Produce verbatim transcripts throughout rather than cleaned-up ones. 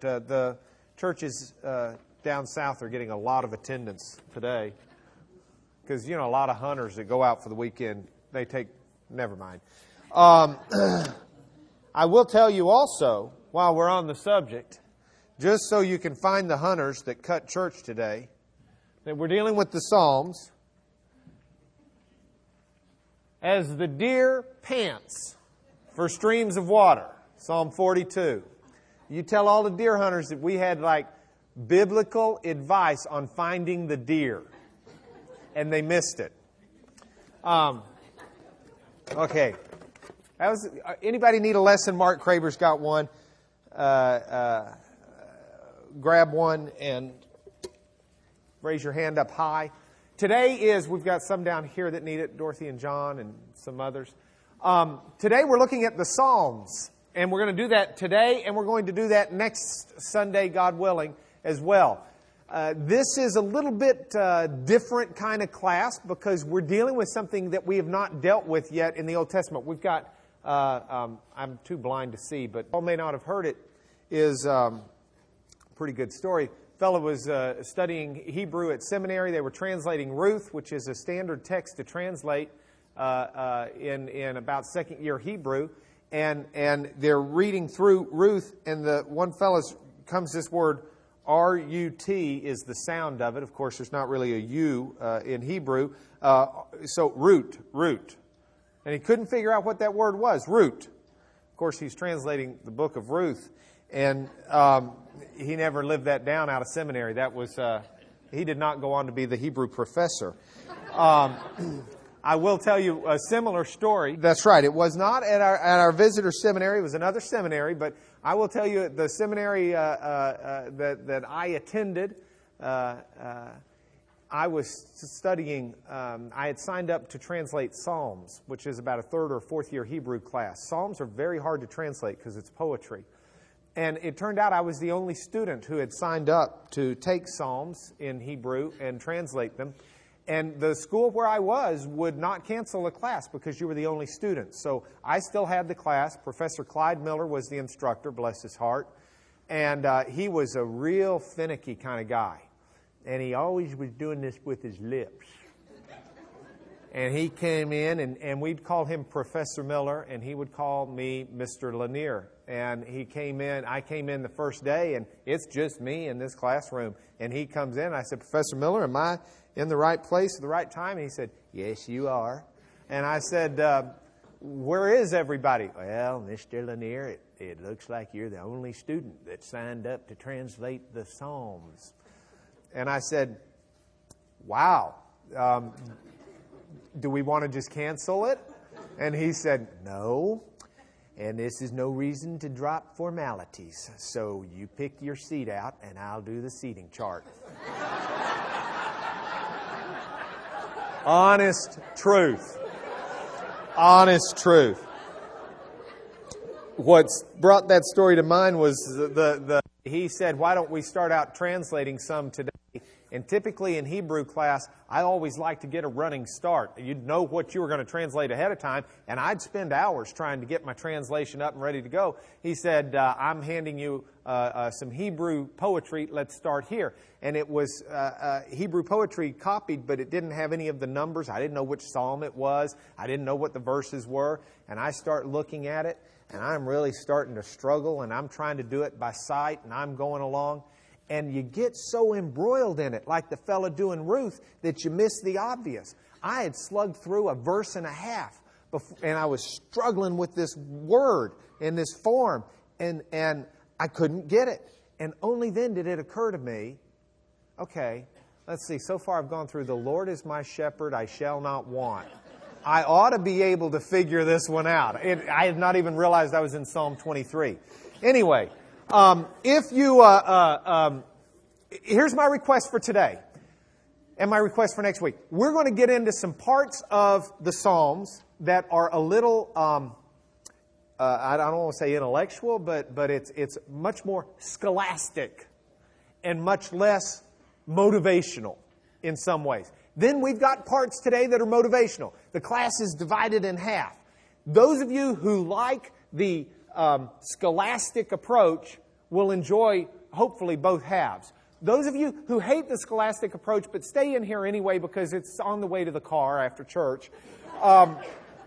that uh, the churches uh, down south are getting a lot of attendance today. Because, you know, a lot of hunters that go out for the weekend, they take... Never mind. Um, I will tell you also, while we're on the subject, just so you can find the hunters that cut church today, that we're dealing with the Psalms. As the deer pants for streams of water, Psalm forty-two. You tell all the deer hunters that we had, like, biblical advice on finding the deer. And they missed it. Um, okay. That was, anybody need a lesson? Mark Craber's got one. Uh, uh, grab one and raise your hand up high. Today is, we've got some down here that need it, Dorothy and John and some others. Um, today we're looking at the Psalms. And we're going to do that today, and we're going to do that next Sunday, God willing, as well. Uh, this is a little bit uh, different kind of class because we're dealing with something that we have not dealt with yet in the Old Testament. We've got, uh, um, I'm too blind to see, but all may not have heard it, is um, a pretty good story. A fellow was uh, studying Hebrew at seminary. They were translating Ruth, which is a standard text to translate uh, uh, in, in about second year Hebrew. And, and they're reading through Ruth, and the one fellow comes this word, R U T is the sound of it. Of course, there's not really a U uh, in Hebrew. Uh, so root, root. And he couldn't figure out what that word was, root. Of course, he's translating the book of Ruth. And um, he never lived that down out of seminary. That was, uh, he did not go on to be the Hebrew professor. Um, I will tell you a similar story. That's right. It was not at our, at our visitor seminary. It was another seminary, but I will tell you the seminary uh, uh, uh, that, that I attended, uh, uh, I was studying, um, I had signed up to translate Psalms, which is about a third or fourth year Hebrew class. Psalms are very hard to translate because it's poetry. And it turned out I was the only student who had signed up to take Psalms in Hebrew and translate them. And the school where I was would not cancel a class because you were the only student. So I still had the class. Professor Clyde Miller was the instructor, bless his heart. And uh, he was a real finicky kind of guy. And he always was doing this with his lips. And he came in, and, and we'd call him Professor Miller, and he would call me Mister Lanier. And he came in, I came in the first day, and it's just me in this classroom. And he comes in, and I said, Professor Miller, am I in the right place at the right time? And he said, yes, you are. And I said, uh, where is everybody? Well, Mister Lanier, it, it looks like you're the only student that signed up to translate the Psalms. And I said, wow, um, do we want to just cancel it? And he said, no. And this is no reason to drop formalities. So you pick your seat out, and I'll do the seating chart. Honest truth. Honest truth. What's brought that story to mind was the, the, the... He said, why don't we start out translating some today? And typically in Hebrew class, I always like to get a running start. You'd know what you were going to translate ahead of time, and I'd spend hours trying to get my translation up and ready to go. He said, uh, I'm handing you uh, uh, some Hebrew poetry. Let's start here. And it was uh, uh, Hebrew poetry copied, but it didn't have any of the numbers. I didn't know which psalm it was. I didn't know what the verses were. And I start looking at it, and I'm really starting to struggle, and I'm trying to do it by sight, and I'm going along. And you get so embroiled in it, like the fella doing Ruth, that you miss the obvious. I had slugged through a verse and a half, before, and I was struggling with this word in this form, and, and I couldn't get it. And only then did it occur to me, okay, let's see, so far I've gone through, the Lord is my shepherd, I shall not want. I ought to be able to figure this one out. It, I had not even realized I was in Psalm twenty-three. Anyway... Um, if you, uh, uh, um, here's my request for today and my request for next week. We're going to get into some parts of the Psalms that are a little, um, uh, I don't want to say intellectual, but, but it's, it's much more scholastic and much less motivational in some ways. Then we've got parts today that are motivational. The class is divided in half. Those of you who like the Um, scholastic approach, will enjoy, hopefully, both halves. Those of you who hate the scholastic approach but stay in here anyway because it's on the way to the car after church, um,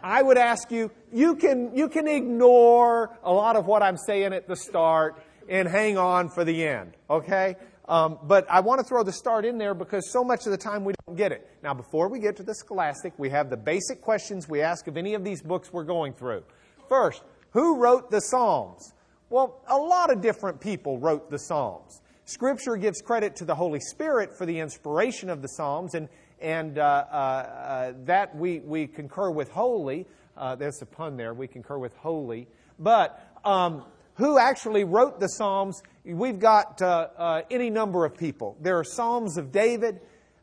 I would ask you, you can, you can ignore a lot of what I'm saying at the start and hang on for the end, okay? Um, but I want to throw the start in there because so much of the time we don't get it. Now, before we get to the scholastic, we have the basic questions we ask of any of these books we're going through. First, who wrote the Psalms? Well, a lot of different people wrote the Psalms. Scripture gives credit to the Holy Spirit for the inspiration of the Psalms, and and uh, uh, uh, that we, we concur with wholly. Uh, there's a pun there. We concur with wholly. But um, who actually wrote the Psalms? We've got uh, uh, any number of people. There are Psalms of David,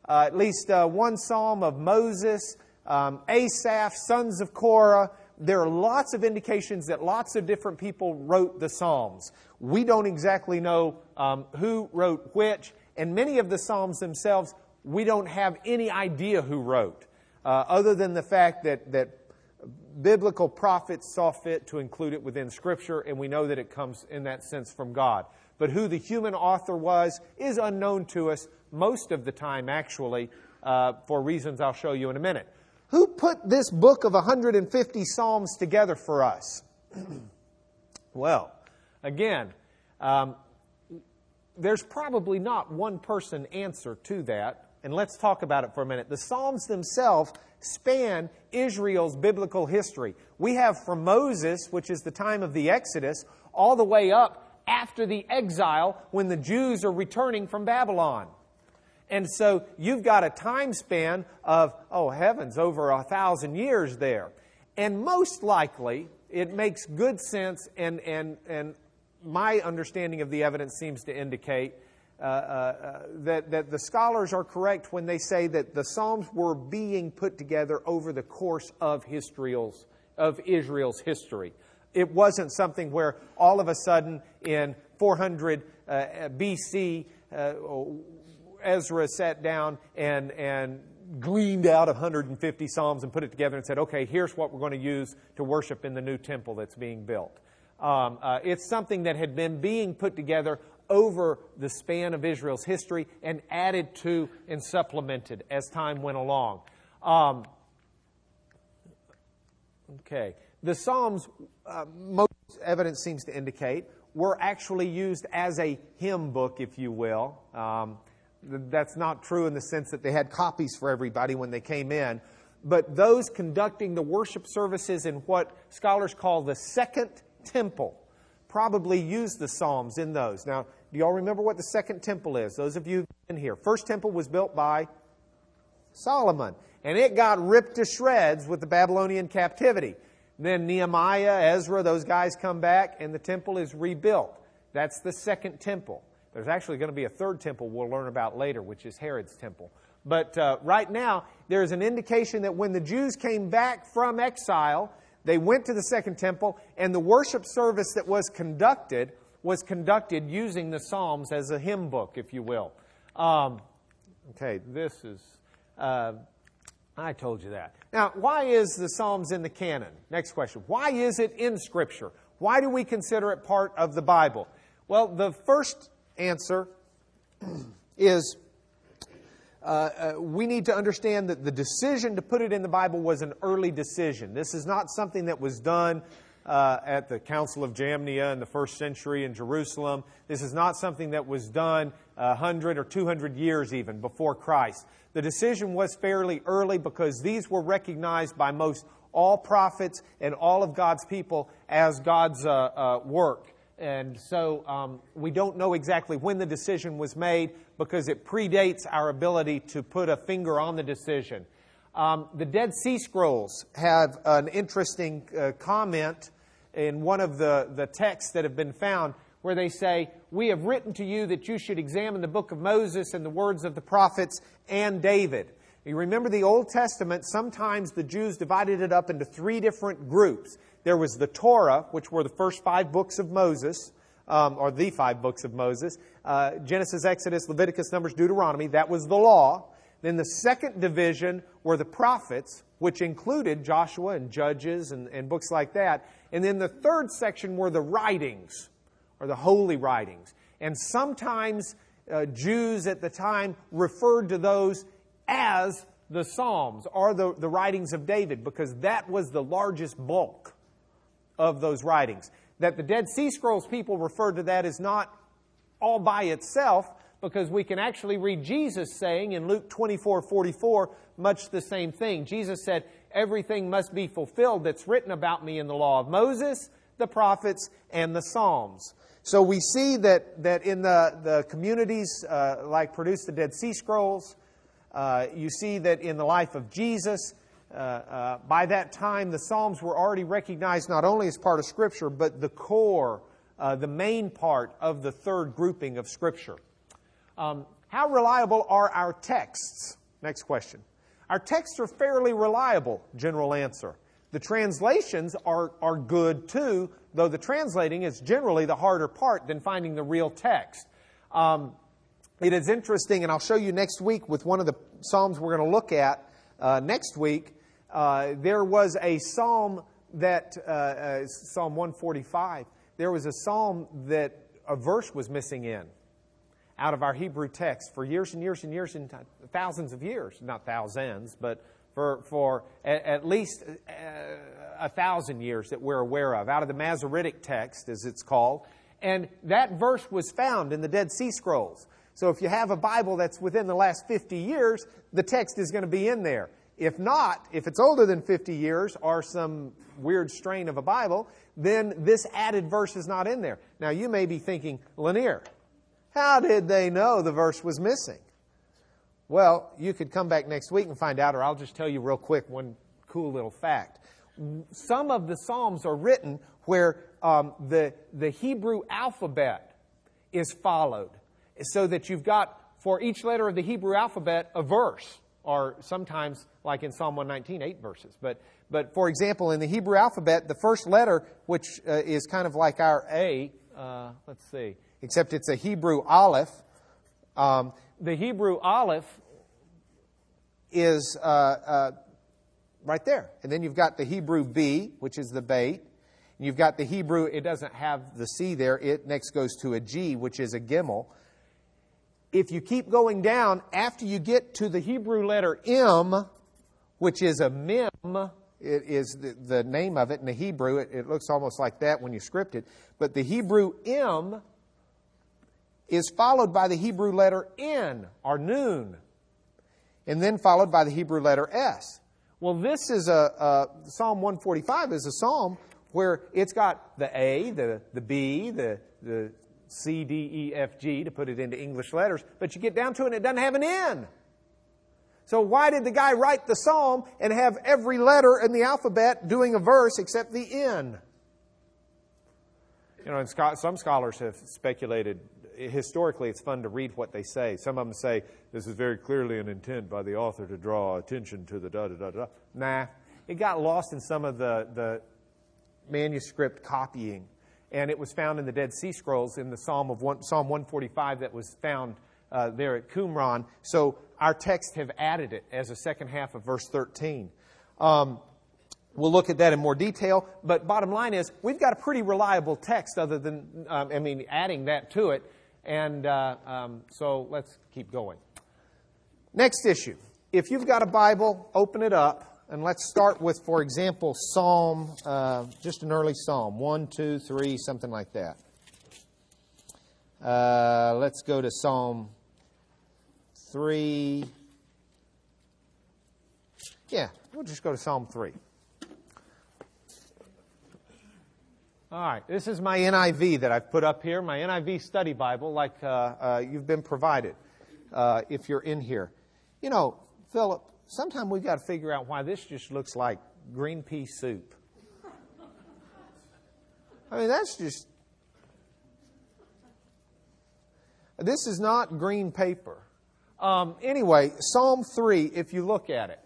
uh, at least uh, one Psalm of Moses, um, Asaph, sons of Korah. There are lots of indications that lots of different people wrote the Psalms. We don't exactly know um, who wrote which, and many of the Psalms themselves, we don't have any idea who wrote, uh, other than the fact that, that biblical prophets saw fit to include it within Scripture, and we know that it comes in that sense from God. But who the human author was is unknown to us most of the time, actually, uh, for reasons I'll show you in a minute. Who put this book of one hundred fifty Psalms together for us? Well, again, um, there's probably not one person answer to that. And let's talk about it for a minute. The Psalms themselves span Israel's biblical history. We have from Moses, which is the time of the Exodus, all the way up after the exile when the Jews are returning from Babylon. And so you've got a time span of, oh heavens, over a thousand years there. And most likely, it makes good sense, and, and, and my understanding of the evidence seems to indicate uh, uh, that, that the scholars are correct when they say that the Psalms were being put together over the course of, Israel's, of Israel's history. It wasn't something where all of a sudden in four hundred uh, B C, uh, Ezra sat down and, and gleaned out one hundred fifty Psalms and put it together and said, okay, here's what we're going to use to worship in the new temple that's being built. Um, uh, it's something that had been being put together over the span of Israel's history and added to and supplemented as time went along. Um, okay. The Psalms, uh, most evidence seems to indicate, were actually used as a hymn book, if you will. Um, That's not true in the sense that they had copies for everybody when they came in. But those conducting the worship services in what scholars call the Second Temple probably used the Psalms in those. Now, do you all remember what the Second Temple is? Those of you who've been here. First Temple was built by Solomon, and it got ripped to shreds with the Babylonian captivity. Then Nehemiah, Ezra, those guys come back, and the temple is rebuilt. That's the Second Temple. There's actually going to be a third temple we'll learn about later, which is Herod's temple. But uh, right now, there's an indication that when the Jews came back from exile, they went to the second temple, and the worship service that was conducted was conducted using the Psalms as a hymn book, if you will. Um, okay, this is... Uh, I told you that. Now, why is the Psalms in the canon? Next question. Why is it in Scripture? Why do we consider it part of the Bible? Well, the first... answer is uh, uh, we need to understand that the decision to put it in the Bible was an early decision. This is not something that was done uh, at the Council of Jamnia in the first century in Jerusalem. This is not something that was done one hundred or two hundred years even before Christ. The decision was fairly early because these were recognized by most all prophets and all of God's people as God's uh, uh, work. And so um, we don't know exactly when the decision was made because it predates our ability to put a finger on the decision. Um, the Dead Sea Scrolls have an interesting uh, comment in one of the, the texts that have been found where they say, "We have written to you that you should examine the book of Moses and the words of the prophets and David." You remember the Old Testament, sometimes the Jews divided it up into three different groups. There was the Torah, which were the first five books of Moses, um, or the five books of Moses, uh, Genesis, Exodus, Leviticus, Numbers, Deuteronomy. That was the law. Then the second division were the prophets, which included Joshua and Judges and, and books like that. And then the third section were the writings, or the holy writings. And sometimes uh, Jews at the time referred to those as the Psalms or the, the writings of David, because that was the largest bulk of those writings. That the Dead Sea Scrolls people referred to that is not all by itself, because we can actually read Jesus saying in Luke twenty-four forty-four much the same thing. Jesus said, everything must be fulfilled that's written about me in the law of Moses, the prophets, and the Psalms. So we see that, that in the, the communities uh, like produced the Dead Sea Scrolls, uh, you see that in the life of Jesus, uh, uh, by that time the Psalms were already recognized not only as part of Scripture, but the core, uh, the main part of the third grouping of Scripture. Um, how reliable are our texts? Next question. Our texts are fairly reliable, general answer. The translations are, are good too, though the translating is generally the harder part than finding the real text. Um, it is interesting, and I'll show you next week with one of the psalms we're going to look at uh, next week. Uh, there was a psalm that, uh, uh, Psalm one forty-five, there was a psalm that a verse was missing in out of our Hebrew text for years and years and years and thousands of years. Not thousands, but for for at least a thousand years that we're aware of, out of the Masoretic text, as it's called. And that verse was found in the Dead Sea Scrolls. So if you have a Bible that's within the last fifty years, the text is going to be in there. If not, if it's older than fifty years or some weird strain of a Bible, then this added verse is not in there. Now, you may be thinking, Lanier, how did they know the verse was missing? Well, you could come back next week and find out, or I'll just tell you real quick one cool little fact. Some of the Psalms are written where um, the, the Hebrew alphabet is followed, so that you've got for each letter of the Hebrew alphabet a verse, or sometimes, like in Psalm one nineteen, eight verses. But, but for example, in the Hebrew alphabet, the first letter, which uh, is kind of like our A, uh, let's see, except it's a Hebrew Aleph. Um, the Hebrew Aleph is uh, uh, right there. And then you've got the Hebrew B, which is the Beit. And you've got the Hebrew, it doesn't have the C there. It next goes to a G, which is a Gimel. If you keep going down, after you get to the Hebrew letter M, which is a mem, it is the, the name of it in the Hebrew. It, it looks almost like that when you script it. But the Hebrew M is followed by the Hebrew letter N, or nun, and then followed by the Hebrew letter S. Well, this is a, a Psalm one forty-five is a psalm where it's got the A, the, the B, the, the C, D, E, F, G, to put it into English letters, but you get down to it and it doesn't have an N. So why did the guy write the psalm and have every letter in the alphabet doing a verse except the N? You know, and some scholars have speculated. Historically, it's fun to read what they say. Some of them say, this is very clearly an intent by the author to draw attention to the da-da-da-da. Nah, it got lost in some of the, the manuscript copying. And it was found in the Dead Sea Scrolls in the Psalm of one, Psalm one forty-five that was found uh, there at Qumran. So our texts have added it as a second half of verse thirteen. Um, We'll look at that in more detail, but bottom line is we've got a pretty reliable text other than, um, I mean, adding that to it, and uh, um, so let's keep going. Next issue. If you've got a Bible, open it up, and let's start with, for example, Psalm, uh, just an early Psalm, one, two, three, something like that. Uh, let's go to Psalm three. Yeah, we'll just go to Psalm three. All right, this is my N I V that I've put up here, my N I V study Bible, like uh, uh, you've been provided uh, if you're in here. You know, Philip, sometime we've got to figure out why this just looks like green pea soup. I mean, that's just... This is not green paper. Um, anyway, Psalm three, if you look at it,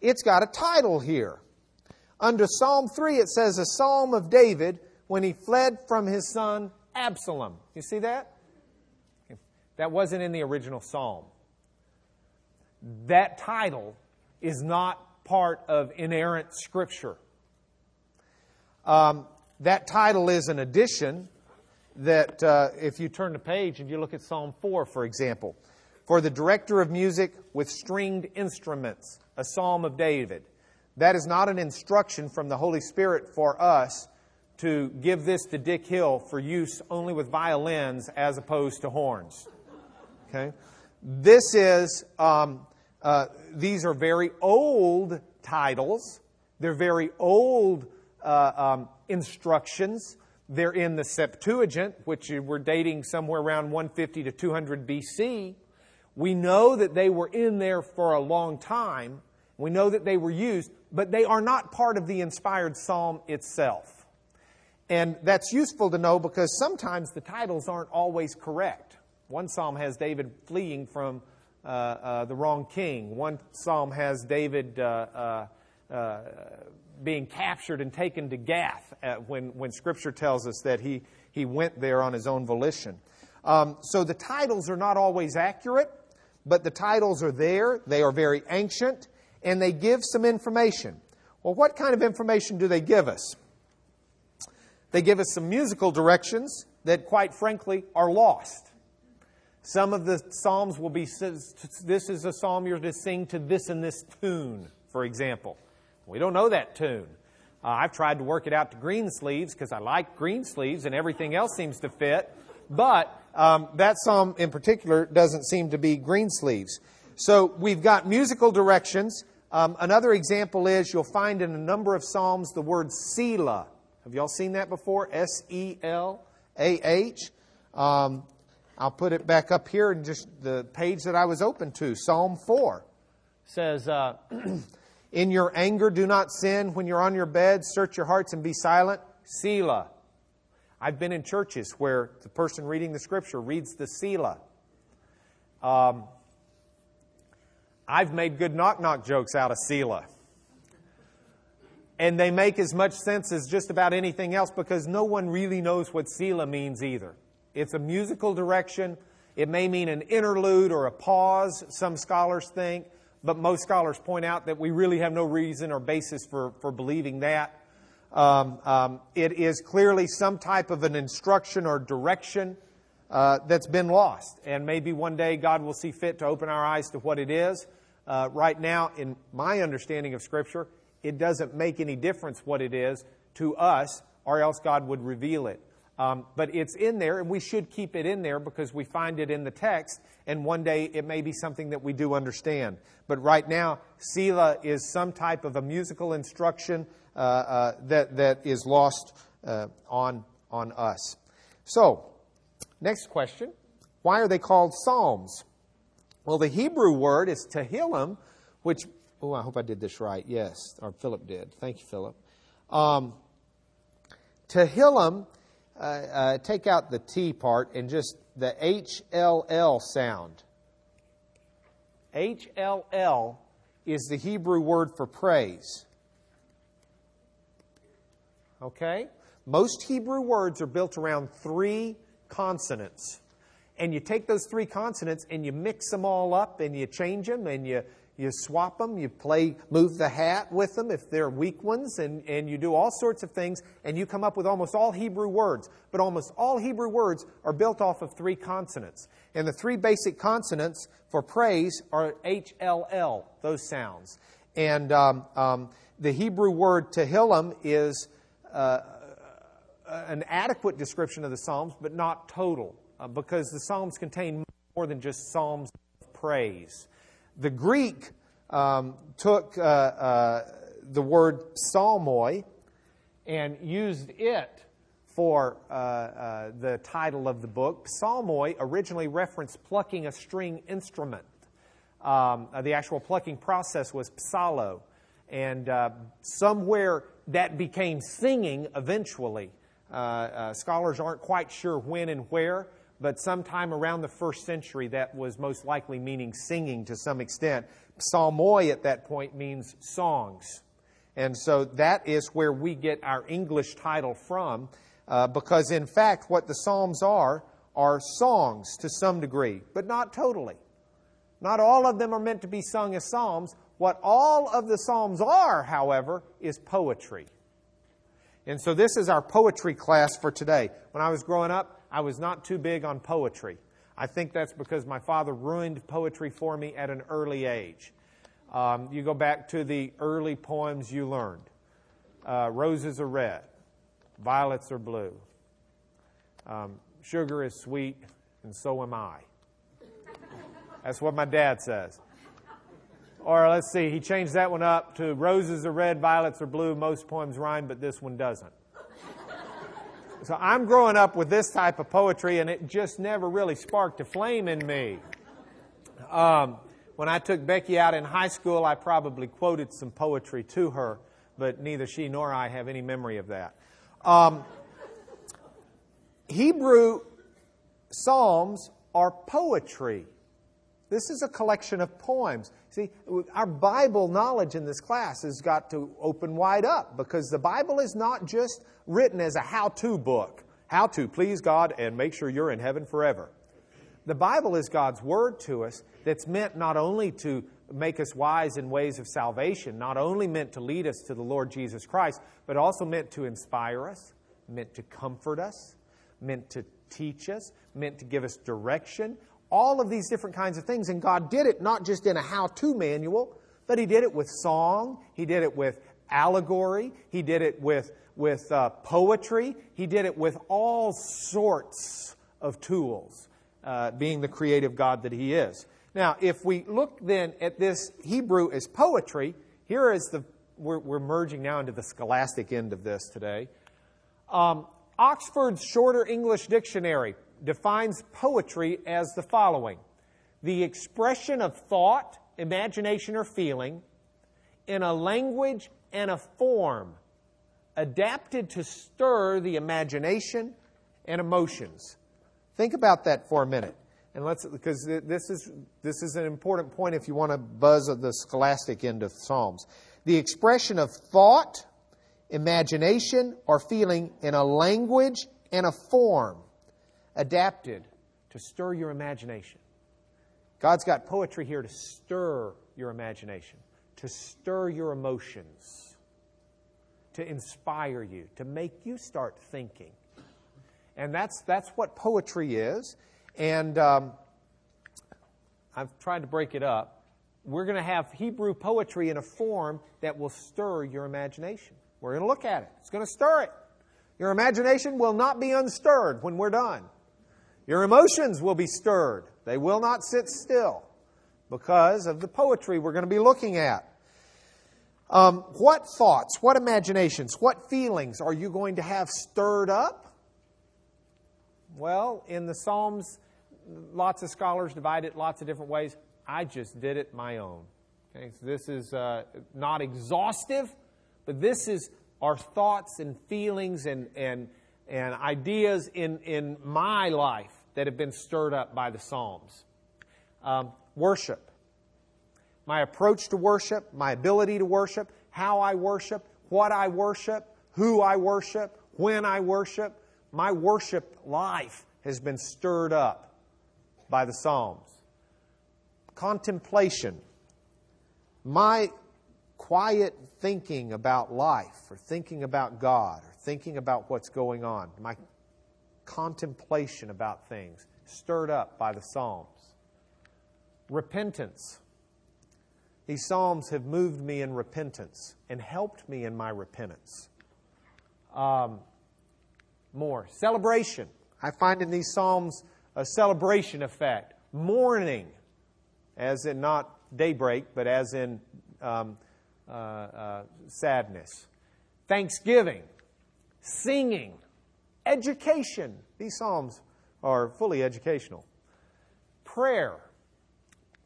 it's got a title here. Under Psalm three, it says, a psalm of David when he fled from his son Absalom. You see that? That wasn't in the original psalm. That title is not part of inerrant Scripture. Um, that title is an addition that uh, if you turn the page and you look at Psalm four, for example, for the director of music with stringed instruments, a psalm of David. That is not an instruction from the Holy Spirit for us to give this to Dick Hill for use only with violins as opposed to horns. Okay, this is um, uh, these are very old titles. They're very old uh, um, instructions. They're in the Septuagint, which we're dating somewhere around one fifty to two hundred B C. We know that they were in there for a long time. We know that they were used, but they are not part of the inspired psalm itself. And that's useful to know because sometimes the titles aren't always correct. One psalm has David fleeing from uh, uh, the wrong king. One psalm has David uh, uh, uh, being captured and taken to Gath at, when, when Scripture tells us that he, he went there on his own volition. Um, so the titles are not always accurate, but the titles are there. They are very ancient, and they give some information. Well, what kind of information do they give us? They give us some musical directions that, quite frankly, are lost. Some of the psalms will be, this is a psalm you're to sing to this and this tune, for example. We don't know that tune. Uh, I've tried to work it out to Greensleeves because I like Greensleeves and everything else seems to fit. But um, that psalm in particular doesn't seem to be Greensleeves. So we've got musical directions. Um, another example is you'll find in a number of psalms the word Selah. Have y'all seen that before? S E L A H. Um, I'll put it back up here in just the page that I was open to. Psalm four says, Uh, in your anger, do not sin. When you're on your bed, search your hearts and be silent. Selah. I've been in churches where the person reading the Scripture reads the Selah. Um, I've made good knock-knock jokes out of Selah. And they make as much sense as just about anything else because no one really knows what Selah means either. It's a musical direction. It may mean an interlude or a pause, some scholars think. But most scholars point out that we really have no reason or basis for, for believing that. Um, um, it is clearly some type of an instruction or direction uh, that's been lost. And maybe one day God will see fit to open our eyes to what it is. Uh, right now, in my understanding of Scripture, it doesn't make any difference what it is to us, or else God would reveal it. Um, but it's in there, and we should keep it in there because we find it in the text, and one day it may be something that we do understand. But right now, Selah is some type of a musical instruction uh, uh, that, that is lost uh, on, on us. So, next question. Why are they called Psalms? Well, the Hebrew word is Tehillim, which, oh, I hope I did this right. Yes, or Philip did. Thank you, Philip. Um, Tehillim. Uh, uh, take out the T part and just the H L L sound. H L L is the Hebrew word for praise. Okay? Most Hebrew words are built around three consonants. And you take those three consonants and you mix them all up and you change them and you, you swap them, you play, move the hat with them if they're weak ones, and, and you do all sorts of things, and you come up with almost all Hebrew words. But almost all Hebrew words are built off of three consonants. And the three basic consonants for praise are H L L, those sounds. And um, um, the Hebrew word Tehillim is uh, an adequate description of the Psalms, but not total, uh, because the Psalms contain more than just Psalms of praise. The Greek um, took uh, uh, the word psalmoi and used it for uh, uh, the title of the book. Psalmoi originally referenced plucking a string instrument. Um, the actual plucking process was psallo. And uh, somewhere that became singing eventually. Uh, uh, scholars aren't quite sure when and where. But sometime around the first century, that was most likely meaning singing to some extent. Psalmoi at that point means songs. And so that is where we get our English title from, uh, because in fact what the Psalms are, are songs to some degree, but not totally. Not all of them are meant to be sung as psalms. What all of the Psalms are, however, is poetry. And so this is our poetry class for today. When I was growing up, I was not too big on poetry. I think that's because my father ruined poetry for me at an early age. Um, you go back to the early poems you learned. Uh, roses are red, violets are blue, um, sugar is sweet, and so am I. That's what my dad says. Or let's see, he changed that one up to roses are red, violets are blue. Most poems rhyme, but this one doesn't. So I'm growing up with this type of poetry, and it just never really sparked a flame in me. Um, when I took Becky out in high school, I probably quoted some poetry to her, but neither she nor I have any memory of that. Um, Hebrew Psalms are poetry. This is a collection of poems. See, our Bible knowledge in this class has got to open wide up, because the Bible is not just written as a how-to book. How to please God and make sure you're in heaven forever. The Bible is God's Word to us that's meant not only to make us wise in ways of salvation, not only meant to lead us to the Lord Jesus Christ, but also meant to inspire us, meant to comfort us, meant to teach us, meant to give us direction. All of these different kinds of things. And God did it not just in a how-to manual, but He did it with song. He did it with allegory. He did it with, with uh, poetry. He did it with all sorts of tools, uh, being the creative God that He is. Now, if we look then at this Hebrew as poetry, here is the... We're, we're merging now into the scholastic end of this today. Um, Oxford's Shorter English Dictionary defines poetry as the following: the expression of thought, imagination, or feeling in a language and a form adapted to stir the imagination and emotions. Think about that for a minute, and let's, because this is this is an important point if you want to buzz at the scholastic end of Psalms. The expression of thought, imagination, or feeling in a language and a form adapted to stir your imagination. God's got poetry here to stir your imagination, to stir your emotions, to inspire you, to make you start thinking. And that's that's what poetry is. And um, I've tried to break it up. We're going to have Hebrew poetry in a form that will stir your imagination. We're going to look at it. It's going to stir it. Your imagination will not be unstirred when we're done. Your emotions will be stirred. They will not sit still because of the poetry we're going to be looking at. Um, what thoughts, what imaginations, what feelings are you going to have stirred up? Well, in the Psalms, lots of scholars divide it lots of different ways. I just did it my own. Okay, so this is uh, not exhaustive, but this is our thoughts and feelings and and and ideas in, in my life that have been stirred up by the Psalms. Um, worship. My approach to worship, my ability to worship, how I worship, what I worship, who I worship, when I worship. My worship life has been stirred up by the Psalms. Contemplation. My quiet thinking about life, or thinking about God, or thinking about what's going on. My contemplation about things stirred up by the Psalms. Repentance. These Psalms have moved me in repentance and helped me in my repentance. Um, more. Celebration. I find in these Psalms a celebration effect. Mourning. As in not daybreak, but as in... Um, Uh, uh, sadness, thanksgiving, singing, education. These Psalms are fully educational. Prayer.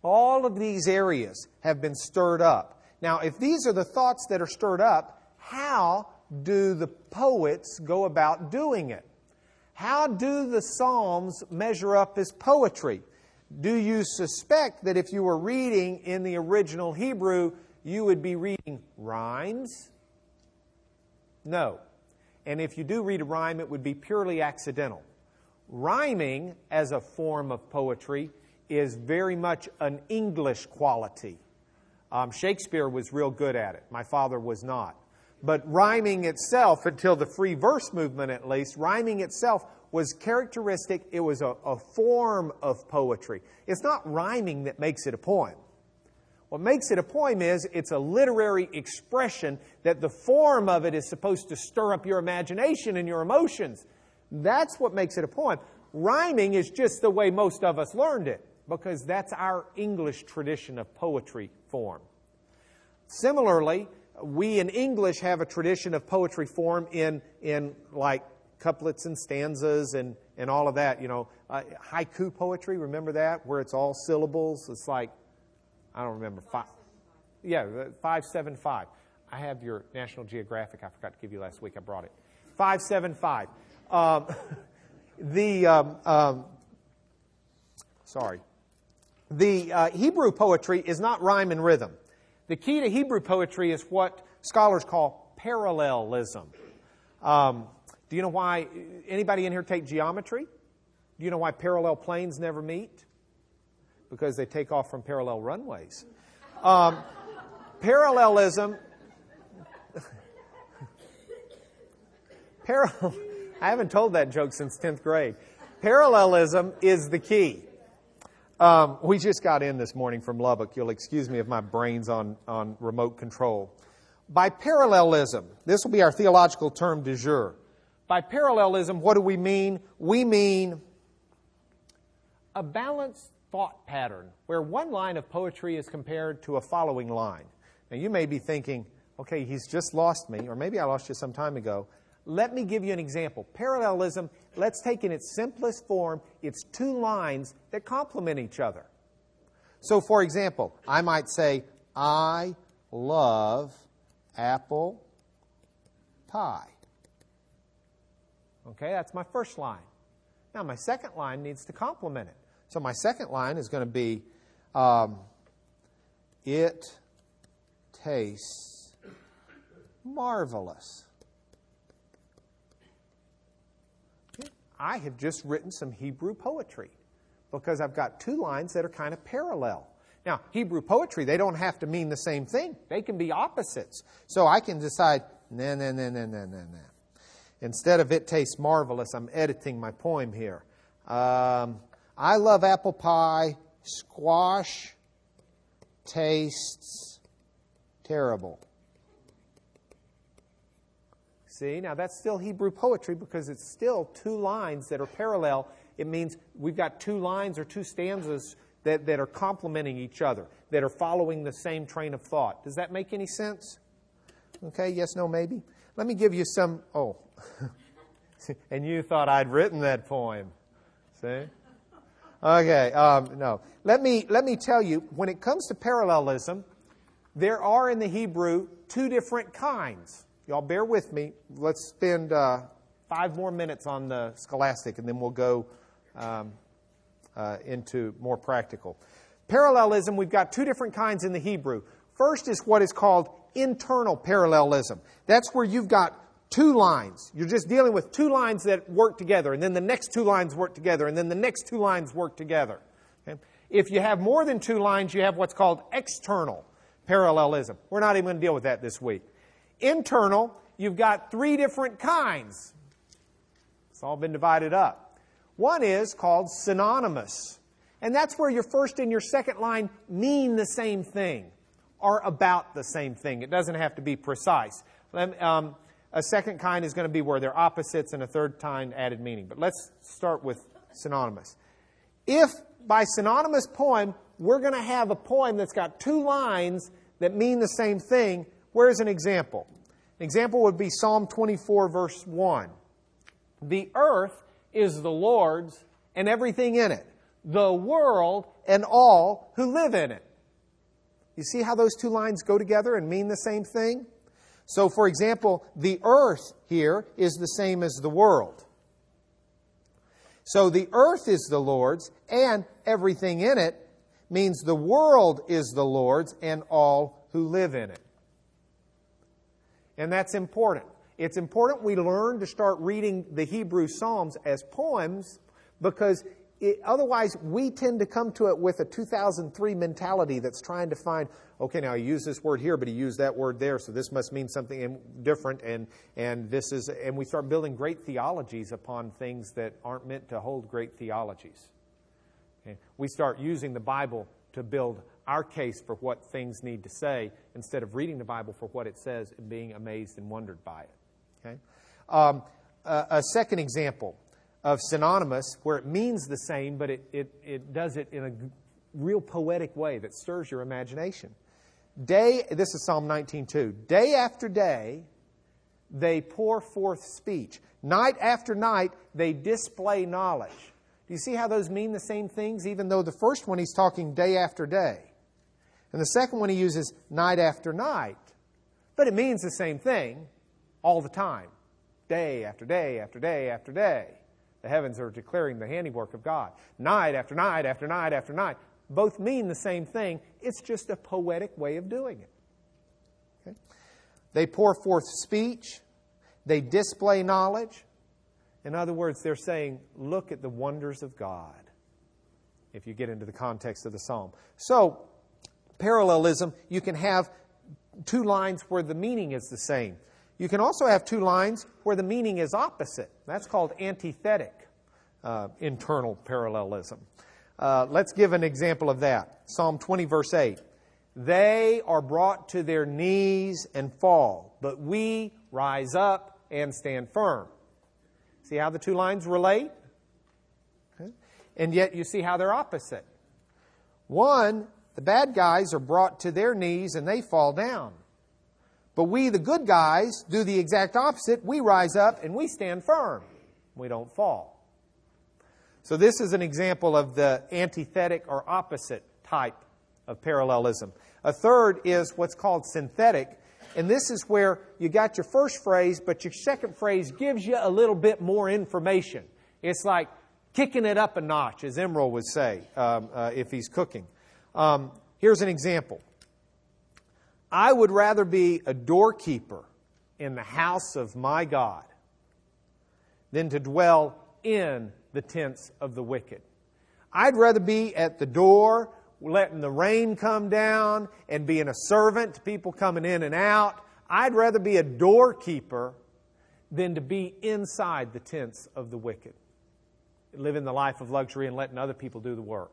All of these areas have been stirred up. Now, if these are the thoughts that are stirred up, how do the poets go about doing it? How do the Psalms measure up as poetry? Do you suspect that if you were reading in the original Hebrew, you would be reading rhymes? No. And if you do read a rhyme, it would be purely accidental. Rhyming as a form of poetry is very much an English quality. Um, Shakespeare was real good at it. My father was not. But rhyming itself, until the free verse movement at least, rhyming itself was characteristic. It was a, a form of poetry. It's not rhyming that makes it a poem. What makes it a poem is it's a literary expression that the form of it is supposed to stir up your imagination and your emotions. That's what makes it a poem. Rhyming is just the way most of us learned it, because that's our English tradition of poetry form. Similarly, we in English have a tradition of poetry form in, in like couplets and stanzas and, and all of that. You know, uh, haiku poetry, remember that? Where it's all syllables. It's like, I don't remember. Five, yeah, five seven five. I have your National Geographic. I forgot to give you last week. I brought it. five seven five. Um, the, um, um, sorry. The uh, Hebrew poetry is not rhyme and rhythm. The key to Hebrew poetry is what scholars call parallelism. Um, do you know why? Anybody in here take geometry? Do you know why parallel planes never meet? Because they take off from parallel runways. Um, parallelism. Parallel. I haven't told that joke since tenth grade. Parallelism is the key. Um, we just got in this morning from Lubbock. You'll excuse me if my brain's on, on remote control. By parallelism, this will be our theological term du jour. By parallelism, what do we mean? We mean a balanced thought pattern where one line of poetry is compared to a following line. Now, you may be thinking, okay, he's just lost me, or maybe I lost you some time ago. Let me give you an example. Parallelism, let's take in its simplest form, it's two lines that complement each other. So, for example, I might say, I love apple pie. Okay, that's my first line. Now, my second line needs to complement it. So my second line is going to be, um, it tastes marvelous. I have just written some Hebrew poetry because I've got two lines that are kind of parallel. Now, Hebrew poetry, they don't have to mean the same thing. They can be opposites. So I can decide, nah, nah, nah, nah, nah, nah, nah. Instead of it tastes marvelous, I'm editing my poem here. Um... I love apple pie. Squash tastes terrible. See, now that's still Hebrew poetry because it's still two lines that are parallel. It means we've got two lines or two stanzas that, that are complementing each other, that are following the same train of thought. Does that make any sense? Okay, yes, no, maybe. Let me give you some, oh, and you thought I'd written that poem. See? Okay, um, no. Let me, let me tell you, when it comes to parallelism, there are in the Hebrew two different kinds. Y'all bear with me. Let's spend uh, five more minutes on the scholastic, and then we'll go um, uh, into more practical. Parallelism, we've got two different kinds in the Hebrew. First is what is called internal parallelism. That's where you've got two lines. You're just dealing with two lines that work together, and then the next two lines work together, and then the next two lines work together. Okay? If you have more than two lines, you have what's called external parallelism. We're not even going to deal with that this week. Internal, you've got three different kinds. It's all been divided up. One is called synonymous, and that's where your first and your second line mean the same thing, or about the same thing. It doesn't have to be precise. Um... A second kind is going to be where they're opposites, and a third kind added meaning. But let's start with synonymous. If by synonymous poem, we're going to have a poem that's got two lines that mean the same thing, where's an example? An example would be Psalm twenty-four, verse one. The earth is the Lord's and everything in it, the world and all who live in it. You see how those two lines go together and mean the same thing? So, for example, the earth here is the same as the world. So the earth is the Lord's, and everything in it means the world is the Lord's and all who live in it. And that's important. It's important we learn to start reading the Hebrew Psalms as poems, because it, otherwise, we tend to come to it with a two thousand three mentality that's trying to find, okay, now he used this word here, but he used that word there, so this must mean something different, and and this is, and we start building great theologies upon things that aren't meant to hold great theologies. Okay? We start using the Bible to build our case for what things need to say instead of reading the Bible for what it says and being amazed and wondered by it. Okay? Um, a, a second example of synonymous, where it means the same, but it, it, it does it in a real poetic way that stirs your imagination. Day, this is Psalm nineteen two. Day after day, they pour forth speech. Night after night, they display knowledge. Do you see how those mean the same things, even though the first one he's talking day after day? And the second one he uses night after night. But it means the same thing all the time. Day after day after day after day. The heavens are declaring the handiwork of God. Night after night after night after night. Both mean the same thing. It's just a poetic way of doing it. Okay? They pour forth speech. They display knowledge. In other words, they're saying, look at the wonders of God, if you get into the context of the psalm. So, parallelism, you can have two lines where the meaning is the same. You can also have two lines where the meaning is opposite. That's called antithetic uh, internal parallelism. Uh, let's give an example of that. Psalm twenty, verse eight. They are brought to their knees and fall, but we rise up and stand firm. See how the two lines relate? Okay. And yet you see how they're opposite. One, the bad guys are brought to their knees and they fall down. But we, the good guys, do the exact opposite. We rise up and we stand firm. We don't fall. So this is an example of the antithetic or opposite type of parallelism. A third is what's called synthetic. And this is where you got your first phrase, but your second phrase gives you a little bit more information. It's like kicking it up a notch, as Emeril would say, um, uh, if he's cooking. Um, here's an example. I would rather be a doorkeeper in the house of my God than to dwell in the tents of the wicked. I'd rather be at the door, letting the rain come down and being a servant to people coming in and out. I'd rather be a doorkeeper than to be inside the tents of the wicked, living the life of luxury and letting other people do the work.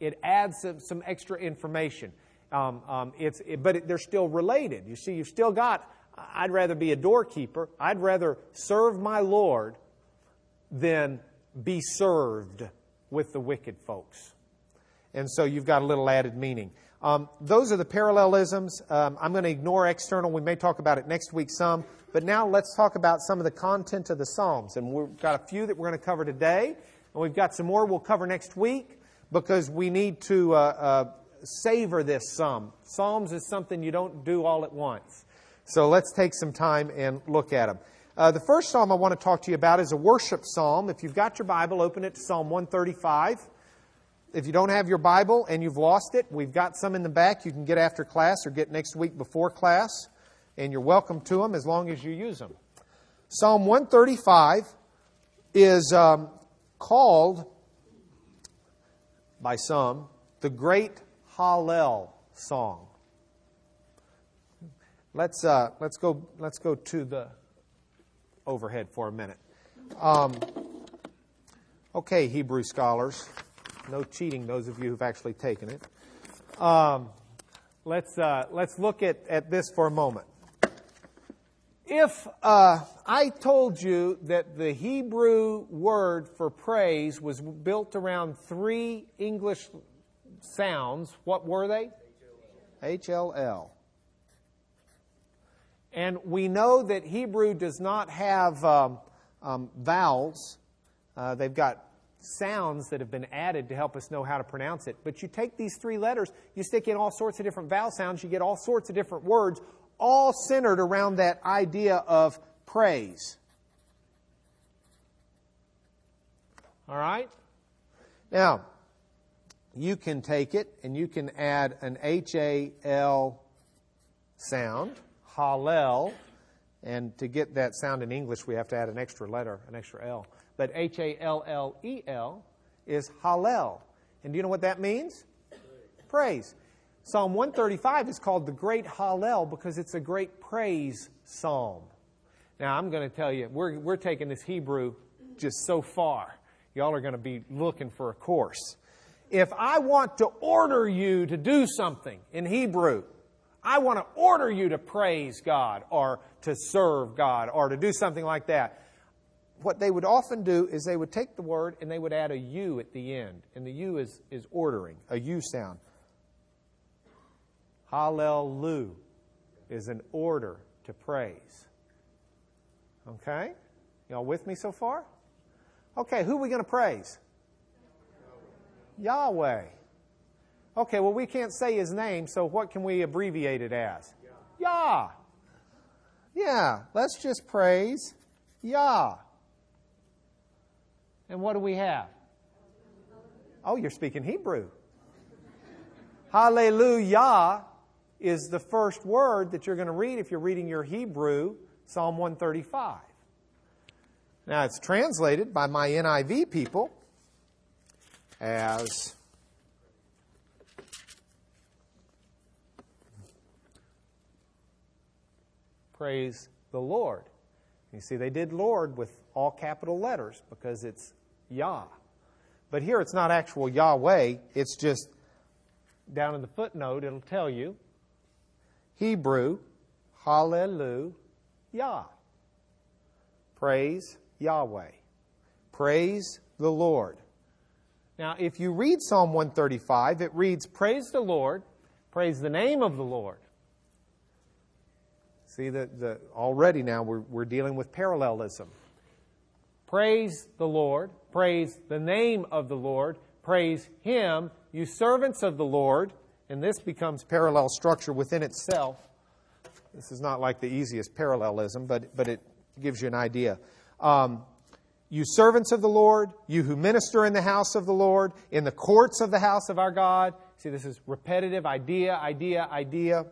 It adds some, some extra information, um, um, it's, it, but it, they're still related. You see, you've still got, I'd rather be a doorkeeper. I'd rather serve my Lord than be served with the wicked folks. And so you've got a little added meaning. Um, those are the parallelisms. Um, I'm going to ignore external. We may talk about it next week some. But now let's talk about some of the content of the Psalms. And we've got a few that we're going to cover today. And we've got some more we'll cover next week because we need to uh, uh, savor this some. Psalms is something you don't do all at once. So let's take some time and look at them. Uh, the first Psalm I want to talk to you about is a worship Psalm. If you've got your Bible, open it to Psalm one thirty-five. If you don't have your Bible and you've lost it, we've got some in the back you can get after class or get next week before class. And you're welcome to them as long as you use them. Psalm one thirty-five is um, called, by some, the Great Hallel Song. Let's uh, let's go let's go to the overhead for a minute. Um, okay, Hebrew scholars. No cheating, those of you who've actually taken it. Um, let's uh, let's look at, at this for a moment. If uh, I told you that the Hebrew word for praise was built around three English sounds, what were they? H L L. And we know that Hebrew does not have um, um, vowels. Uh, they've got sounds that have been added to help us know how to pronounce it. But you take these three letters, you stick in all sorts of different vowel sounds, you get all sorts of different words, all centered around that idea of praise. All right? Now, you can take it and you can add an H A L sound, Hallel, and to get that sound in English, we have to add an extra letter, an extra L. But H A L L E L, is Hallel. And do you know what that means? Praise. Psalm one thirty-five is called the Great Hallel because it's a great praise psalm. Now, I'm going to tell you, we're, we're taking this Hebrew just so far. Y'all are going to be looking for a course. If I want to order you to do something in Hebrew, I want to order you to praise God or to serve God or to do something like that. What they would often do is they would take the word and they would add a U at the end. And the U is, is ordering, a U sound. Hallelu is an order to praise. Okay? Y'all with me so far? Okay, who are we going to praise? Yahweh. Okay, well, we can't say His name, so what can we abbreviate it as? Yah. Yeah, let's just praise Yah. And what do we have? Oh, you're speaking Hebrew. Hallelujah is the first word that you're going to read if you're reading your Hebrew, Psalm one thirty-five. Now, it's translated by my N I V people as praise the Lord. You see, they did Lord with all capital letters because it's Yah. But here it's not actual Yahweh, it's just down in the footnote, it'll tell you, Hebrew, Hallelujah. Praise Yahweh. Praise the Lord. Now, if you read Psalm one thirty-five, it reads, praise the Lord, praise the name of the Lord. See, the, the, already now we're, we're dealing with parallelism. Praise the Lord, praise the name of the Lord, praise Him, you servants of the Lord, and this becomes parallel structure within itself. This is not like the easiest parallelism, but, but it gives you an idea. Um, you servants of the Lord, you who minister in the house of the Lord, in the courts of the house of our God. See, this is repetitive idea, idea, idea.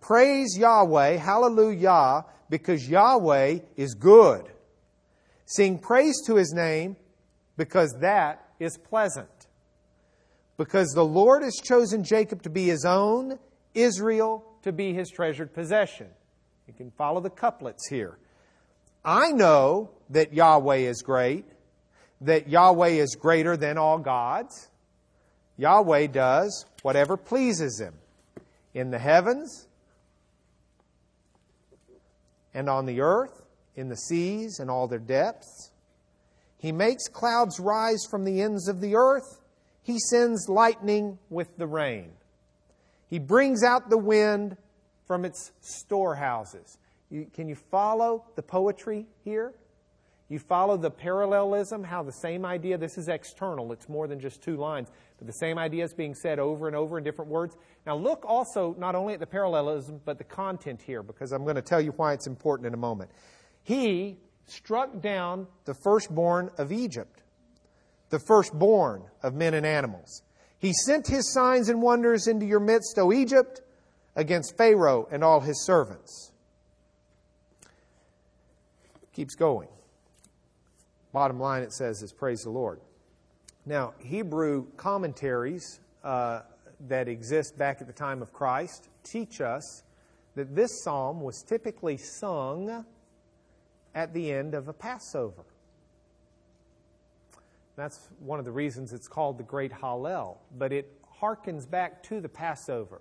Praise Yahweh, hallelujah, because Yahweh is good. Sing praise to His name, because that is pleasant. Because the Lord has chosen Jacob to be His own, Israel to be His treasured possession. You can follow the couplets here. I know that Yahweh is great, that Yahweh is greater than all gods. Yahweh does whatever pleases Him in the heavens and on the earth, in the seas and all their depths. He makes clouds rise from the ends of the earth. He sends lightning with the rain. He brings out the wind from its storehouses. You, can you follow the poetry here? You follow the parallelism, how the same idea, this is external, it's more than just two lines, but the same idea is being said over and over in different words. Now look also not only at the parallelism, but the content here, because I'm going to tell you why it's important in a moment. He struck down the firstborn of Egypt, the firstborn of men and animals. He sent His signs and wonders into your midst, O Egypt, against Pharaoh and all his servants. Keeps going. Bottom line, it says, is praise the Lord. Now, Hebrew commentaries uh, that exist back at the time of Christ teach us that this psalm was typically sung at the end of a Passover. That's one of the reasons it's called the Great Hallel, but it harkens back to the Passover.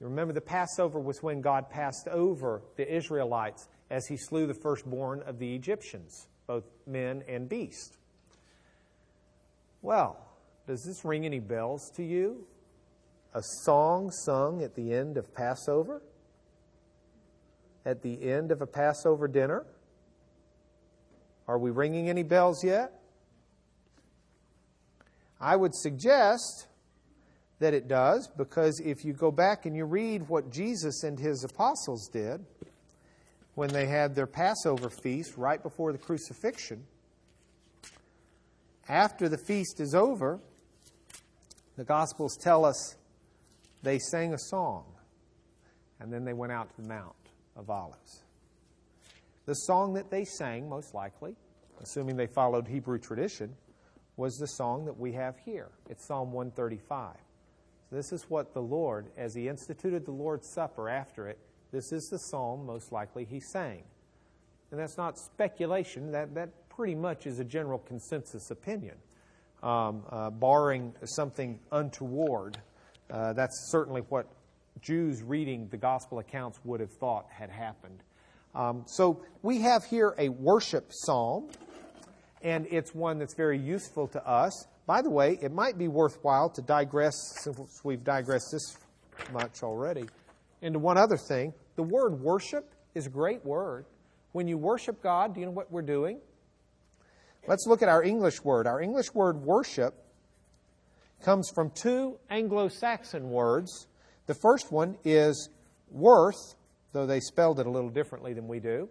You remember the Passover was when God passed over the Israelites as He slew the firstborn of the Egyptians, both men and beast. Well, does this ring any bells to you? A song sung at the end of Passover? At the end of a Passover dinner? Are we ringing any bells yet? I would suggest that it does, because if you go back and you read what Jesus and His apostles did when they had their Passover feast right before the crucifixion, after the feast is over, the Gospels tell us they sang a song, and then they went out to the Mount of Olives. The song that they sang, most likely, assuming they followed Hebrew tradition, was the song that we have here. It's Psalm one thirty-five. So this is what the Lord, as he instituted the Lord's Supper after it, this is the psalm most likely he sang. And that's not speculation. That, that pretty much is a general consensus opinion. Um, uh, barring something untoward, uh, that's certainly what Jews reading the gospel accounts would have thought had happened. Um, so we have here a worship psalm, and it's one that's very useful to us. By the way, it might be worthwhile to digress, since we've digressed this much already, into one other thing. The word worship is a great word. When you worship God, do you know what we're doing? Let's look at our English word. Our English word worship comes from two Anglo-Saxon words. The first one is worth, though they spelled it a little differently than we do.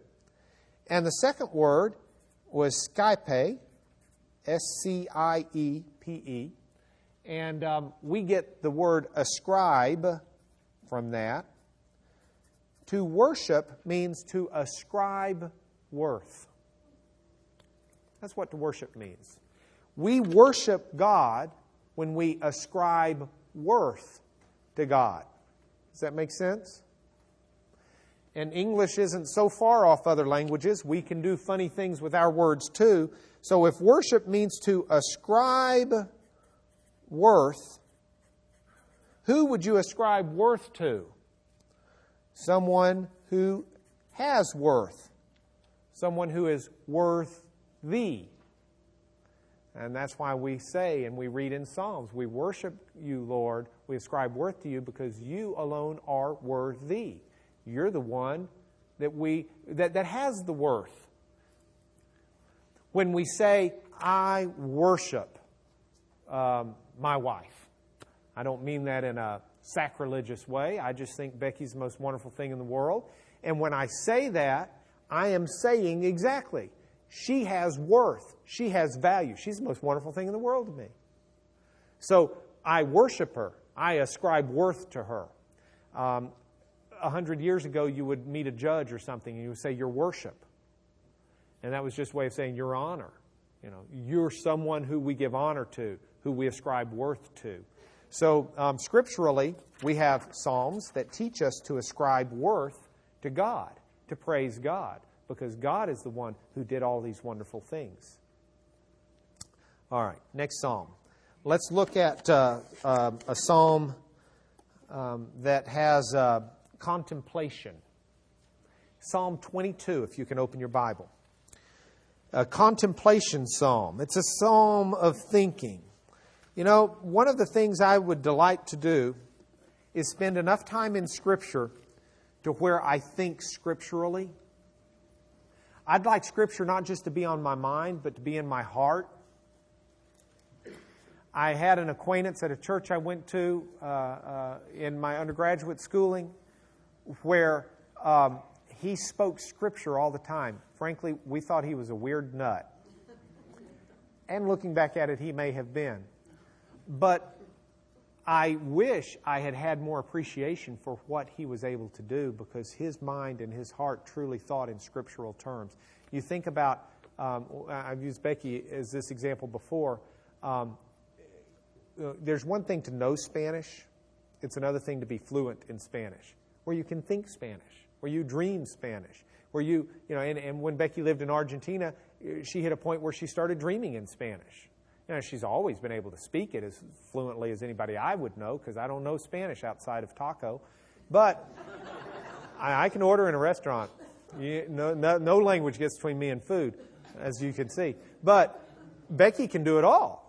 And the second word was scipe, S C I E P E. And um, we get the word ascribe from that. To worship means to ascribe worth. That's what to worship means. We worship God when we ascribe worth to God. Does that make sense? And English isn't so far off other languages. We can do funny things with our words too. So if worship means to ascribe worth, who would you ascribe worth to? Someone who has worth. Someone who is worthy. And that's why we say and we read in Psalms, we worship you, Lord. We ascribe worth to you because you alone are worthy. You're the one that we that, that has the worth. When we say, I worship um, my wife, I don't mean that in a sacrilegious way. I just think Becky's the most wonderful thing in the world. And when I say that, I am saying exactly, she has worth. She has value. She's the most wonderful thing in the world to me. So I worship her. I ascribe worth to her. Um, A hundred years ago, you would meet a judge or something, and you would say, your worship. And that was just a way of saying, your honor. You know, you're someone who we give honor to, who we ascribe worth to. So, um, scripturally, we have Psalms that teach us to ascribe worth to God, to praise God, because God is the one who did all these wonderful things. All right, next Psalm. Let's look at uh, uh, a Psalm um, that has... Uh, Contemplation. Psalm twenty-two, if you can open your Bible. A contemplation psalm. It's a psalm of thinking. You know, one of the things I would delight to do is spend enough time in Scripture to where I think scripturally. I'd like Scripture not just to be on my mind, but to be in my heart. I had an acquaintance at a church I went to uh, uh, in my undergraduate schooling, where um, he spoke Scripture all the time. Frankly, we thought he was a weird nut. And looking back at it, he may have been. But I wish I had had more appreciation for what he was able to do, because his mind and his heart truly thought in scriptural terms. You think about, um, I've used Becky as this example before, um, there's one thing to know Spanish. It's another thing to be fluent in Spanish, where you can think Spanish, where you dream Spanish, where you, you know, and, and when Becky lived in Argentina, she hit a point where she started dreaming in Spanish. You know, she's always been able to speak it as fluently as anybody I would know, because I don't know Spanish outside of taco. But I, I can order in a restaurant. You, no, no, no language gets between me and food, as you can see. But Becky can do it all.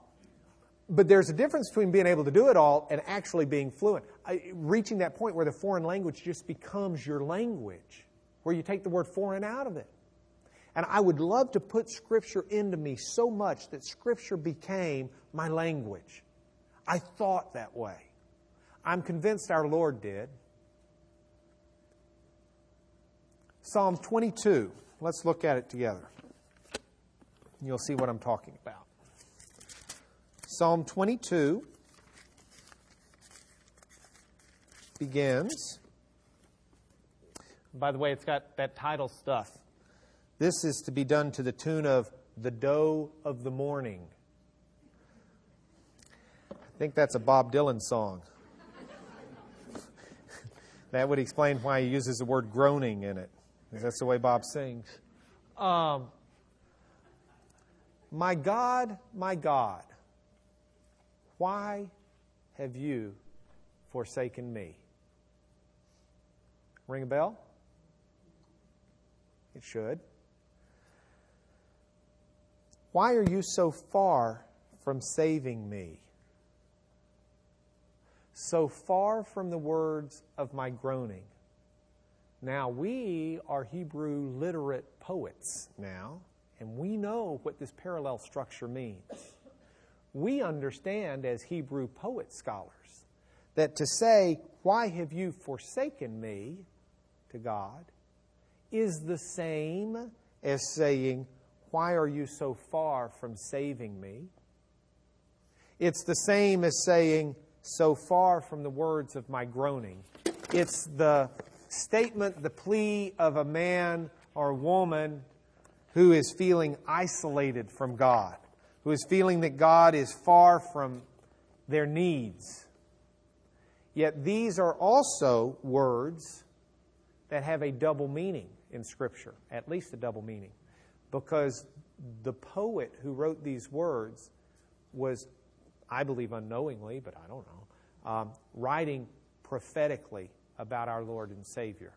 But there's a difference between being able to do it all and actually being fluent. I, reaching that point where the foreign language just becomes your language, where you take the word foreign out of it. And I would love to put Scripture into me so much that Scripture became my language. I thought that way. I'm convinced our Lord did. Psalm twenty-two. Let's look at it together. You'll see what I'm talking about. Psalm twenty-two begins. By the way, it's got that title stuff. This is to be done to the tune of the Doe of the Morning. I think that's a Bob Dylan song. That would explain why he uses the word groaning in it, because that's the way Bob sings. Um, my God, my God, why have you forsaken me? Ring a bell? It should. Why are you so far from saving me? So far from the words of my groaning. Now, we are Hebrew literate poets now, and we know what this parallel structure means. We understand as Hebrew poet scholars that to say, why have you forsaken me, to God, is the same as saying, why are you so far from saving me? It's the same as saying, so far from the words of my groaning. It's the statement, the plea of a man or woman who is feeling isolated from God, who is feeling that God is far from their needs. Yet these are also words that have a double meaning in Scripture, at least a double meaning, because the poet who wrote these words was, I believe unknowingly, but I don't know, um, writing prophetically about our Lord and Savior.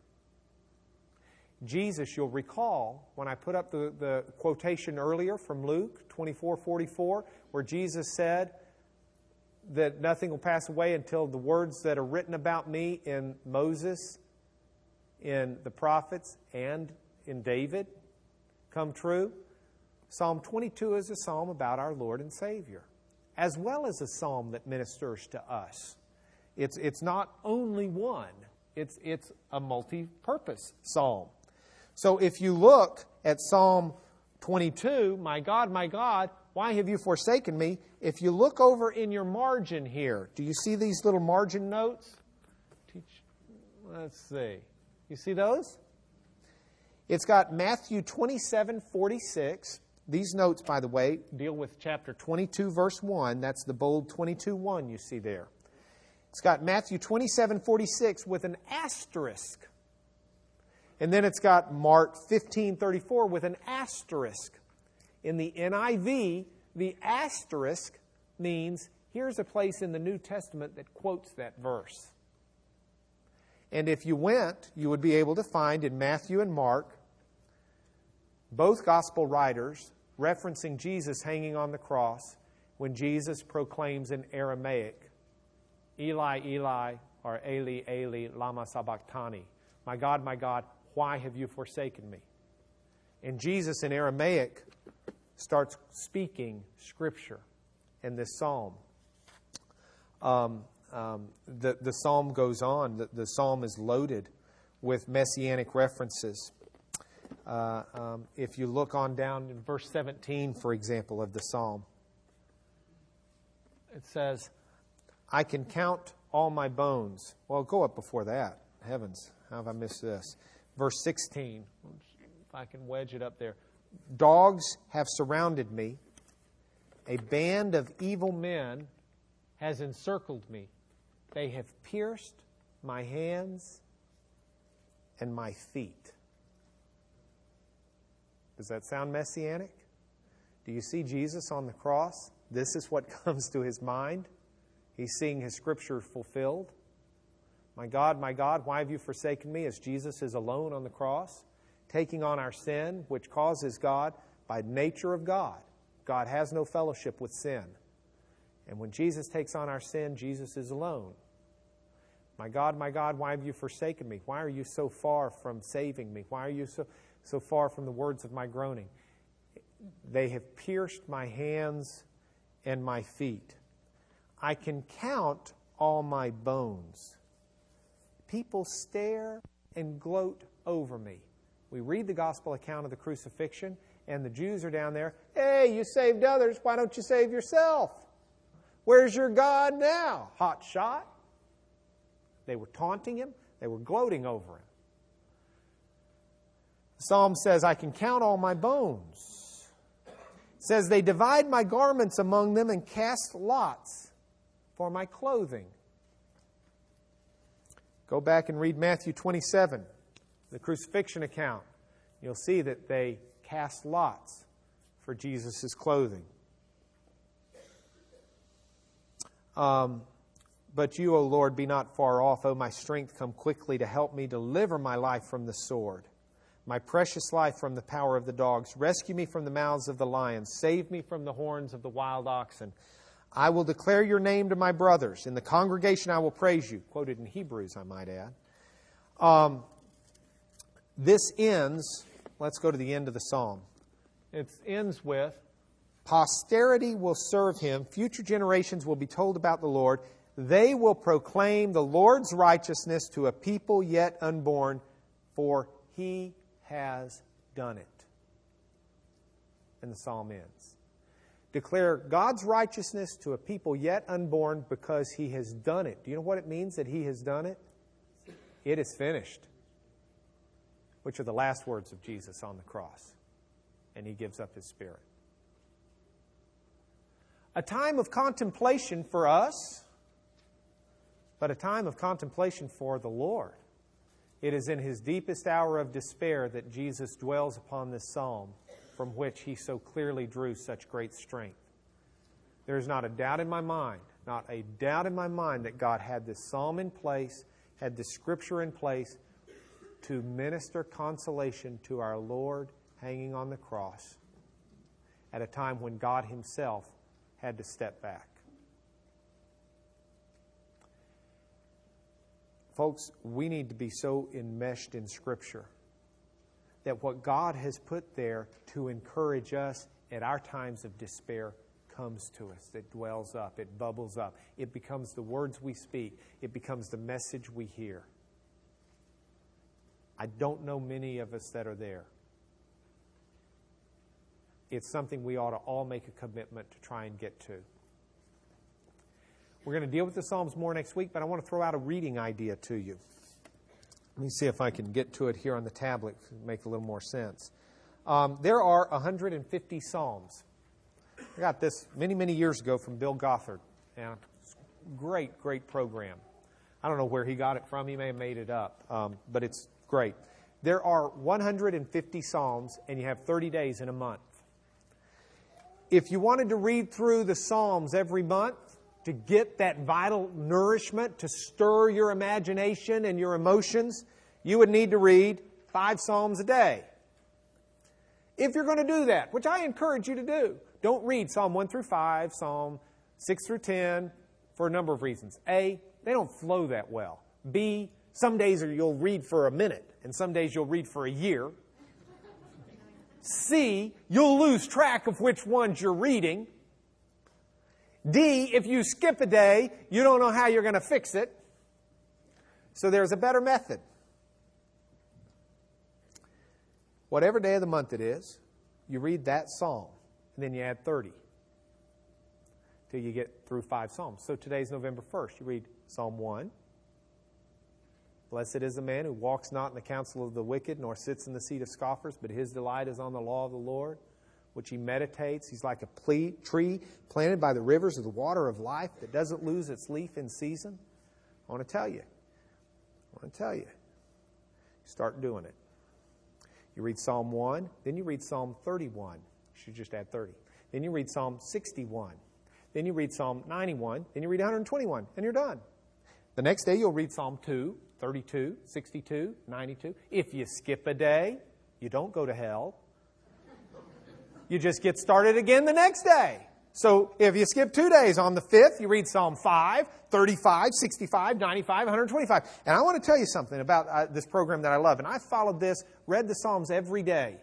Jesus, you'll recall, when I put up the, the quotation earlier from Luke twenty-four forty-four, where Jesus said that nothing will pass away until the words that are written about me in Moses, in the prophets, and in David come true. Psalm twenty-two is a psalm about our Lord and Savior, as well as a psalm that ministers to us. It's, it's not only one. It's, it's a multi-purpose psalm. So if you look at Psalm twenty-two, my God, my God, why have you forsaken me? If you look over in your margin here, do you see these little margin notes? Teach. Let's see. You see those? It's got Matthew twenty-seven forty-six. These notes, by the way, deal with chapter twenty-two, verse one. That's the bold twenty-two one you see there. It's got Matthew twenty-seven forty-six with an asterisk. And then it's got Mark fifteen thirty-four with an asterisk. In the N I V, the asterisk means here's a place in the New Testament that quotes that verse. And if you went, you would be able to find in Matthew and Mark, both gospel writers referencing Jesus hanging on the cross when Jesus proclaims in Aramaic, Eli, Eli, or Eli, Eli, Lama Sabakhtani. My God, my God, why have you forsaken me? And Jesus in Aramaic starts speaking Scripture in this psalm. Um, um, the, the psalm goes on. The, the psalm is loaded with messianic references. Uh, um, if you look on down in verse seventeen, for example, of the psalm, it says, I can count all my bones. Well, go up before that. Heavens, how have I missed this? Verse sixteen, if I can wedge it up there. Dogs have surrounded me. A band of evil men has encircled me. They have pierced my hands and my feet. Does that sound messianic? Do you see Jesus on the cross? This is what comes to his mind. He's seeing his Scripture fulfilled. My God, my God, why have you forsaken me? As Jesus is alone on the cross, taking on our sin, which causes God by nature of God. God has no fellowship with sin. And when Jesus takes on our sin, Jesus is alone. My God, my God, why have you forsaken me? Why are you so far from saving me? Why are you so... so far from the words of my groaning? They have pierced my hands and my feet. I can count all my bones. People stare and gloat over me. We read the gospel account of the crucifixion, and the Jews are down there. Hey, you saved others. Why don't you save yourself? Where's your God now? Hot shot. They were taunting him. They were gloating over him. Psalm says, I can count all my bones. It says, they divide my garments among them and cast lots for my clothing. Go back and read Matthew twenty-seven, the crucifixion account. You'll see that they cast lots for Jesus' clothing. Um, but you, O Lord, be not far off. O my strength, come quickly to help me. Deliver my life from the sword, my precious life from the power of the dogs. Rescue me from the mouths of the lions. Save me from the horns of the wild oxen. I will declare your name to my brothers. In the congregation I will praise you. Quoted in Hebrews, I might add. Um, this ends, let's go to the end of the psalm. It ends with, posterity will serve him. Future generations will be told about the Lord. They will proclaim the Lord's righteousness to a people yet unborn, for he has done it. And the psalm ends. Declare God's righteousness to a people yet unborn because he has done it. Do you know what it means that he has done it? It is finished. Which are the last words of Jesus on the cross. And he gives up his spirit. A time of contemplation for us, but a time of contemplation for the Lord. It is in his deepest hour of despair that Jesus dwells upon this psalm, from which he so clearly drew such great strength. There is not a doubt in my mind, not a doubt in my mind that God had this psalm in place, had this scripture in place to minister consolation to our Lord hanging on the cross at a time when God himself had to step back. Folks, we need to be so enmeshed in scripture that what God has put there to encourage us at our times of despair comes to us. It dwells up. It bubbles up. It becomes the words we speak. It becomes the message we hear. I don't know many of us that are there. It's something we ought to all make a commitment to try and get to. We're going to deal with the Psalms more next week, but I want to throw out a reading idea to you. Let me see if I can get to it here on the tablet and make a little more sense. Um, there are one hundred fifty Psalms. I got this many, many years ago from Bill Gothard. Yeah, great, great program. I don't know where he got it from. He may have made it up, um, but it's great. There are one hundred fifty Psalms, and you have thirty days in a month. If you wanted to read through the Psalms every month, to get that vital nourishment, to stir your imagination and your emotions, you would need to read five Psalms a day. If you're going to do that, which I encourage you to do, don't read Psalm one through five, Psalm six through ten, for a number of reasons. A, they don't flow that well. B, some days you'll read for a minute, and some days you'll read for a year. C, you'll lose track of which ones you're reading. D, if you skip a day, you don't know how you're going to fix it. So there's a better method. Whatever day of the month it is, you read that psalm, and then you add thirty till you get through five psalms. So today's November first. You read Psalm one. Blessed is the man who walks not in the counsel of the wicked, nor sits in the seat of scoffers, but his delight is on the law of the Lord, which he meditates. He's like a tree planted by the rivers of the water of life that doesn't lose its leaf in season. I want to tell you. I want to tell you. Start doing it. You read Psalm one. Then you read Psalm thirty-one. You should just add thirty. Then you read Psalm sixty-one. Then you read Psalm ninety-one. Then you read one hundred twenty-one. And you're done. The next day you'll read Psalm two, thirty-two, sixty-two, ninety-two. If you skip a day, you don't go to hell. You just get started again the next day. So if you skip two days, on the fifth, you read Psalm five, thirty-five, sixty-five, ninety-five, one twenty-five. And I want to tell you something about uh, this program that I love. And I followed this, read the Psalms every day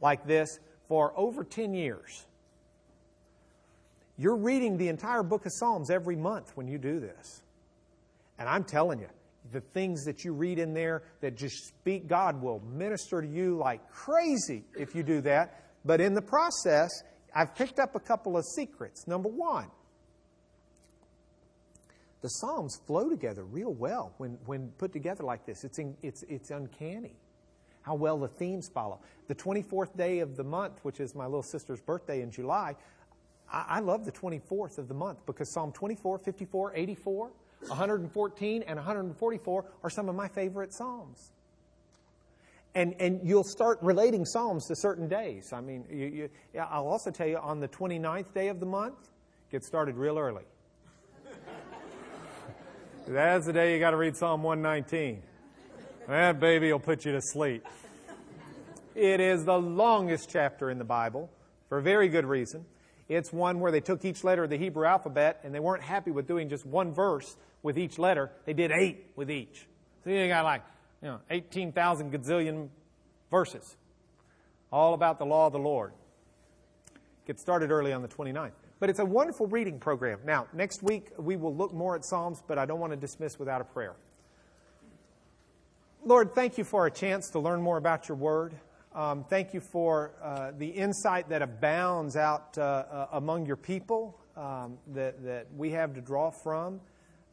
like this for over ten years. You're reading the entire book of Psalms every month when you do this. And I'm telling you, the things that you read in there that just speak God will minister to you like crazy if you do that. But in the process, I've picked up a couple of secrets. Number one, the Psalms flow together real well when, when put together like this. It's, in, it's, it's uncanny how well the themes follow. The twenty-fourth day of the month, which is my little sister's birthday in July, I, I love the twenty-fourth of the month because Psalm twenty-four, fifty-four, eighty-four, one hundred fourteen, and one hundred forty-four are some of my favorite Psalms. And and you'll start relating Psalms to certain days. I mean, you, you, yeah, I'll also tell you on the twenty-ninth day of the month, get started real early. That's the day you got to read Psalm one nineteen. That baby will put you to sleep. It is the longest chapter in the Bible for a very good reason. It's one where they took each letter of the Hebrew alphabet and they weren't happy with doing just one verse with each letter. They did eight with each. So you got like, you know, eighteen thousand gazillion verses all about the law of the Lord. Get started early on the twenty-ninth. But it's a wonderful reading program. Now, next week we will look more at Psalms, but I don't want to dismiss without a prayer. Lord, thank you for a chance to learn more about your word. Um, thank you for uh, the insight that abounds out uh, uh, among your people um, that, that we have to draw from.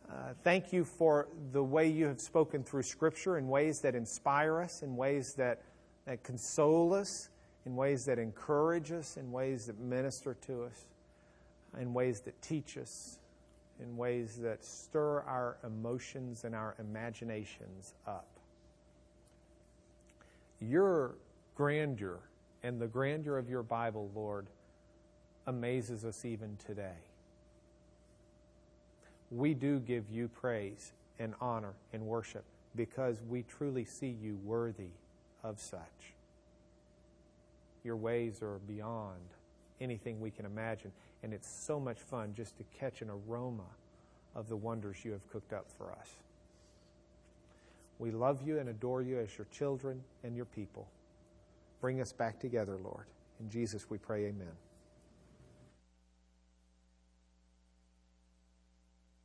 Uh, thank you for the way you have spoken through Scripture in ways that inspire us, in ways that, that console us, in ways that encourage us, in ways that minister to us, in ways that teach us, in ways that stir our emotions and our imaginations up. Your grandeur and the grandeur of your Bible, Lord, amazes us even today. We do give you praise and honor and worship because we truly see you worthy of such. Your ways are beyond anything we can imagine, and it's so much fun just to catch an aroma of the wonders you have cooked up for us. We love you and adore you as your children and your people. Bring us back together, Lord. In Jesus we pray, amen.